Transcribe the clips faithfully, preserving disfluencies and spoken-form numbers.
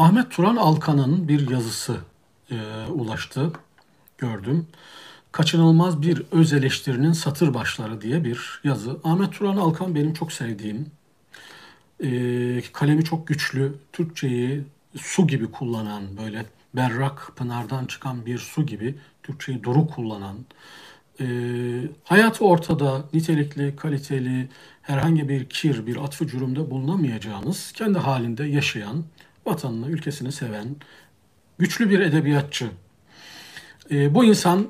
Ahmet Turan Alkan'ın bir yazısı e, ulaştı, gördüm. Kaçınılmaz bir öz eleştirinin satır başları diye bir yazı. Ahmet Turan Alkan benim çok sevdiğim, e, kalemi çok güçlü, Türkçeyi su gibi kullanan, böyle berrak pınardan çıkan bir su gibi Türkçeyi duru kullanan, e, hayat ortada, nitelikli, kaliteli, herhangi bir kir, bir atfı cürümde bulunamayacağınız, kendi halinde yaşayan, vatanını, ülkesini seven güçlü bir edebiyatçı. E, bu insan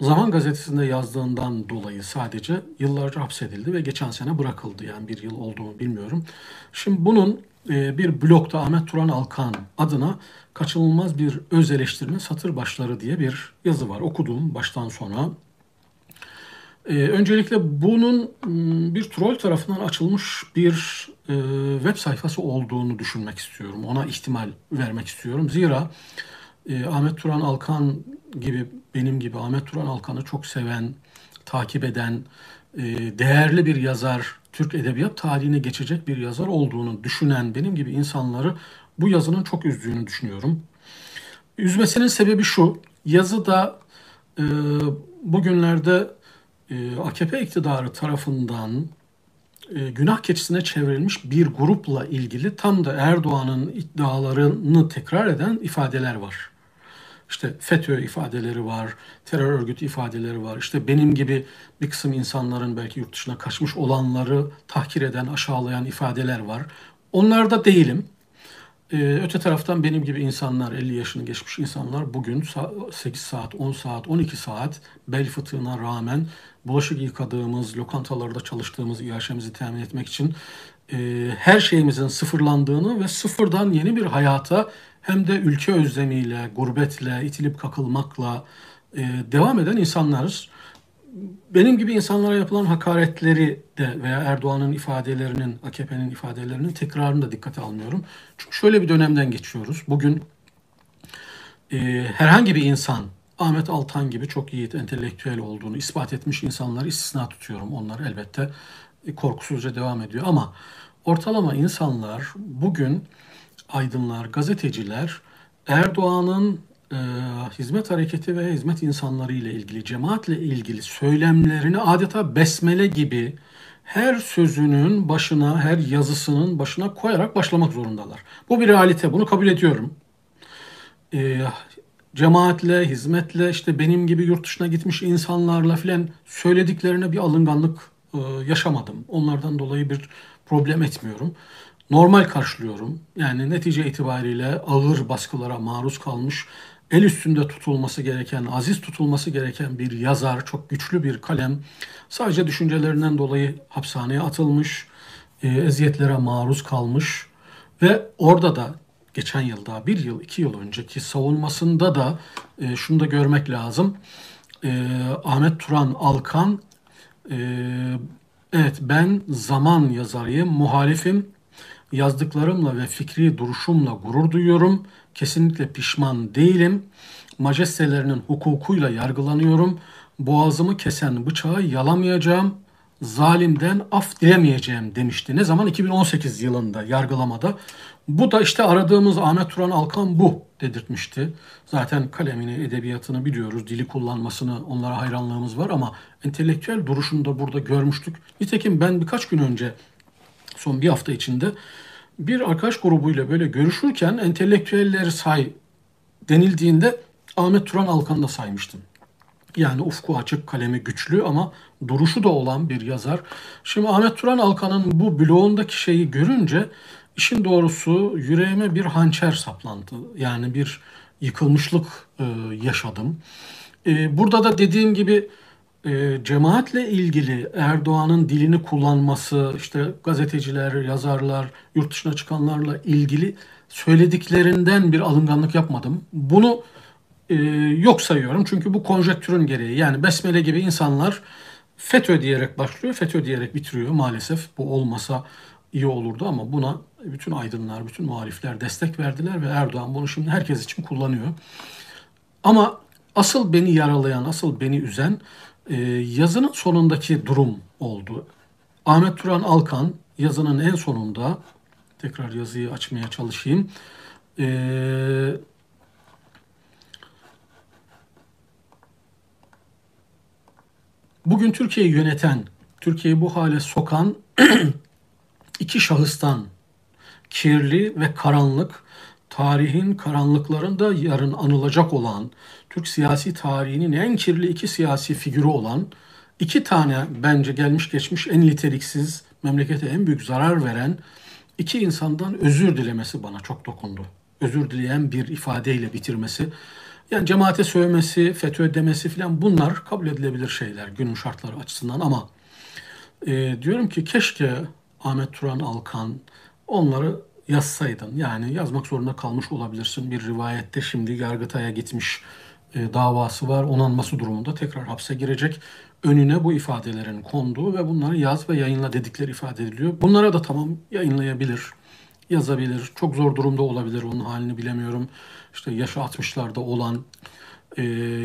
Zaman Gazetesi'nde yazdığından dolayı sadece yıllarca hapsedildi ve geçen sene bırakıldı. Yani bir yıl oldu mu bilmiyorum. Şimdi bunun e, bir blogda Ahmet Turan Alkan adına kaçınılmaz bir öz eleştirinin satır başları diye bir yazı var. Okudum baştan sona. E, öncelikle bunun bir troll tarafından açılmış bir e, web sayfası olduğunu düşünmek istiyorum. Ona ihtimal vermek istiyorum. Zira e, Ahmet Turan Alkan gibi, benim gibi Ahmet Turan Alkan'ı çok seven, takip eden, e, değerli bir yazar, Türk edebiyat tarihine geçecek bir yazar olduğunu düşünen benim gibi insanları bu yazının çok üzdüğünü düşünüyorum. Üzmesinin sebebi şu, yazıda e, bugünlerde e, A K P iktidarı tarafından e, günah keçisine çevrilmiş bir grupla ilgili tam da Erdoğan'ın iddialarını tekrar eden ifadeler var. İşte FETÖ ifadeleri var, terör örgütü ifadeleri var. İşte benim gibi bir kısım insanların belki yurt dışına kaçmış olanları tahkir eden, aşağılayan ifadeler var. Onlar da değilim. Ee, öte taraftan benim gibi insanlar, elli yaşını geçmiş insanlar bugün sekiz saat, on saat, on iki saat bel fıtığına rağmen bulaşık yıkadığımız, lokantalarda çalıştığımız, yaşamımızı temin etmek için e, her şeyimizin sıfırlandığını ve sıfırdan yeni bir hayata hem de ülke özlemiyle, gurbetle, itilip kakılmakla e, devam eden insanlarız. Benim gibi insanlara yapılan hakaretleri de veya Erdoğan'ın ifadelerinin, A K P'nin ifadelerinin tekrarını da dikkate almıyorum. Çünkü şöyle bir dönemden geçiyoruz. Bugün e, herhangi bir insan, Ahmet Altan gibi çok yiğit, entelektüel olduğunu ispat etmiş insanları istisna tutuyorum. Onlar elbette e, korkusuzca devam ediyor. Ama ortalama insanlar bugün, aydınlar, gazeteciler Erdoğan'ın e, hizmet hareketi ve hizmet insanları ile ilgili, cemaatle ilgili söylemlerini adeta besmele gibi her sözünün başına, her yazısının başına koyarak başlamak zorundalar. Bu bir realite, bunu kabul ediyorum. E, cemaatle, hizmetle, işte benim gibi yurt dışına gitmiş insanlarla filan söylediklerine bir alınganlık e, yaşamadım. Onlardan dolayı bir problem etmiyorum. Normal karşılıyorum. Yani netice itibariyle ağır baskılara maruz kalmış, el üstünde tutulması gereken, aziz tutulması gereken bir yazar, çok güçlü bir kalem. Sadece düşüncelerinden dolayı hapishaneye atılmış, e, eziyetlere maruz kalmış ve orada da geçen yılda, bir yıl, iki yıl önceki savunmasında da e, şunu da görmek lazım. E, Ahmet Turan Alkan, e, evet ben Zaman yazarıyım, muhalifim. Yazdıklarımla ve fikri duruşumla gurur duyuyorum. Kesinlikle pişman değilim. Majestelerinin hukukuyla yargılanıyorum. Boğazımı kesen bıçağı yalamayacağım. Zalimden af dilemeyeceğim demişti. Ne zaman? iki bin on sekiz yılında yargılamada. Bu da işte aradığımız Ahmet Turan Alkan bu dedirtmişti. Zaten kalemini, edebiyatını biliyoruz. Dili kullanmasını, onlara hayranlığımız var ama entelektüel duruşunu da burada görmüştük. Nitekim ben birkaç gün önce, son bir hafta içinde bir arkadaş grubuyla böyle görüşürken entelektüelleri say denildiğinde Ahmet Turan Alkan'da saymıştım. Yani ufku açık, kalemi güçlü ama duruşu da olan bir yazar. Şimdi Ahmet Turan Alkan'ın bu bloğundaki şeyi görünce işin doğrusu yüreğime bir hançer saplandı. Yani bir yıkılmışlık e, yaşadım. E, burada da dediğim gibi E, cemaatle ilgili Erdoğan'ın dilini kullanması, işte gazeteciler, yazarlar, yurt dışına çıkanlarla ilgili söylediklerinden bir alınganlık yapmadım. Bunu e, yok sayıyorum çünkü bu konjektürün gereği. Yani besmele gibi insanlar FETÖ diyerek başlıyor, FETÖ diyerek bitiriyor maalesef. Bu olmasa iyi olurdu ama buna bütün aydınlar, bütün muhalifler destek verdiler ve Erdoğan bunu şimdi herkes için kullanıyor. Ama asıl beni yaralayan, asıl beni üzen e, yazının sonundaki durum oldu. Ahmet Turan Alkan yazının en sonunda, tekrar yazıyı açmaya çalışayım. Ee, bugün Türkiye'yi yöneten, Türkiye'yi bu hale sokan iki şahıstan, kirli ve karanlık, tarihin karanlıklarında yarın anılacak olan, Türk siyasi tarihinin en kirli iki siyasi figürü olan, iki tane bence gelmiş geçmiş en niteliksiz, memlekete en büyük zarar veren iki insandan özür dilemesi bana çok dokundu. Özür dileyen bir ifadeyle bitirmesi, yani cemaate sövmesi, FETÖ demesi filan, bunlar kabul edilebilir şeyler günün şartları açısından, ama e, diyorum ki keşke Ahmet Turan Alkan, onları yazsaydın. Yani yazmak zorunda kalmış olabilirsin. Bir rivayette şimdi Yargıtay'a gitmiş, e, davası var. Onanması durumunda tekrar hapse girecek. Önüne bu ifadelerin konduğu ve bunları yaz ve yayınla dedikleri ifade ediliyor. Bunlara da tamam, yayınlayabilir, yazabilir. Çok zor durumda olabilir. Onun halini bilemiyorum. İşte yaşı altmışlarda olan, e,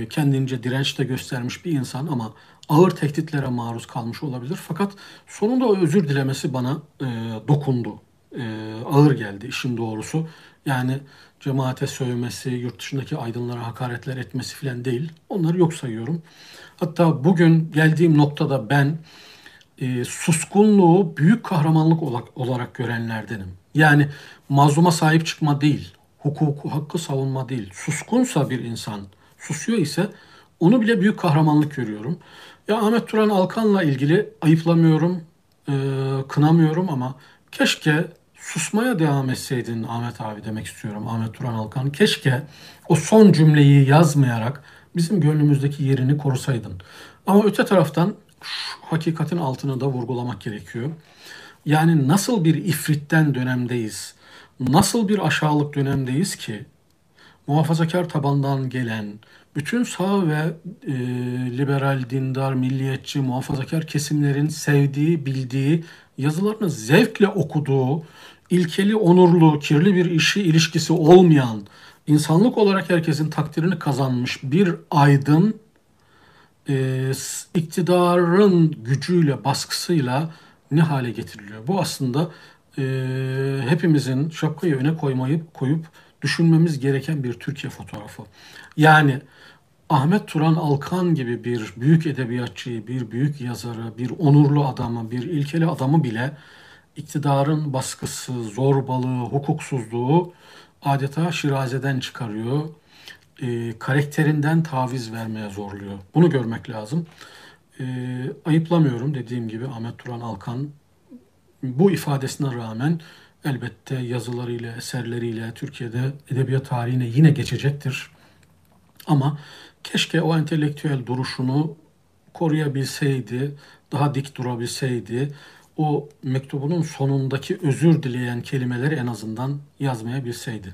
kendince direnç de göstermiş bir insan ama ağır tehditlere maruz kalmış olabilir. Fakat sonunda o özür dilemesi bana e, dokundu. E, ağır geldi işin doğrusu. Yani cemaate sövmesi, yurt dışındaki aydınlara hakaretler etmesi filan değil. Onları yok sayıyorum. Hatta bugün geldiğim noktada ben e, suskunluğu büyük kahramanlık olarak, olarak görenlerdenim. Yani mazluma sahip çıkma değil, hukuku, hakkı savunma değil. Suskunsa bir insan, susuyor ise onu bile büyük kahramanlık görüyorum. Ya Ahmet Turan Alkan'la ilgili ayıplamıyorum, e, kınamıyorum ama keşke susmaya devam etseydin Ahmet abi demek istiyorum, Ahmet Turan Alkan. Keşke o son cümleyi yazmayarak bizim gönlümüzdeki yerini korusaydın. Ama öte taraftan şu hakikatin altını da vurgulamak gerekiyor. Yani nasıl bir ifritten dönemdeyiz, nasıl bir aşağılık dönemdeyiz ki muhafazakar tabandan gelen bütün sağ ve e, liberal, dindar, milliyetçi, muhafazakar kesimlerin sevdiği, bildiği, yazılarını zevkle okuduğu, ilkeli, onurlu, kirli bir işi ilişkisi olmayan, insanlık olarak herkesin takdirini kazanmış bir aydın, e, iktidarın gücüyle, baskısıyla ne hale getiriliyor? Bu aslında e, hepimizin şapkayı öne koymayı, koyup düşünmemiz gereken bir Türkiye fotoğrafı. Yani Ahmet Turan Alkan gibi bir büyük edebiyatçıyı, bir büyük yazarı, bir onurlu adamı, bir ilkeli adamı bile iktidarın baskısı, zorbalığı, hukuksuzluğu adeta şirazeden çıkarıyor. E, karakterinden taviz vermeye zorluyor. Bunu görmek lazım. E, ayıplamıyorum dediğim gibi Ahmet Turan Alkan, bu ifadesine rağmen elbette yazılarıyla, eserleriyle Türkiye'de edebiyat tarihine yine geçecektir. Ama keşke o entelektüel duruşunu koruyabilseydi, daha dik durabilseydi, o mektubunun sonundaki özür dileyen kelimeleri en azından yazmayabilseydi.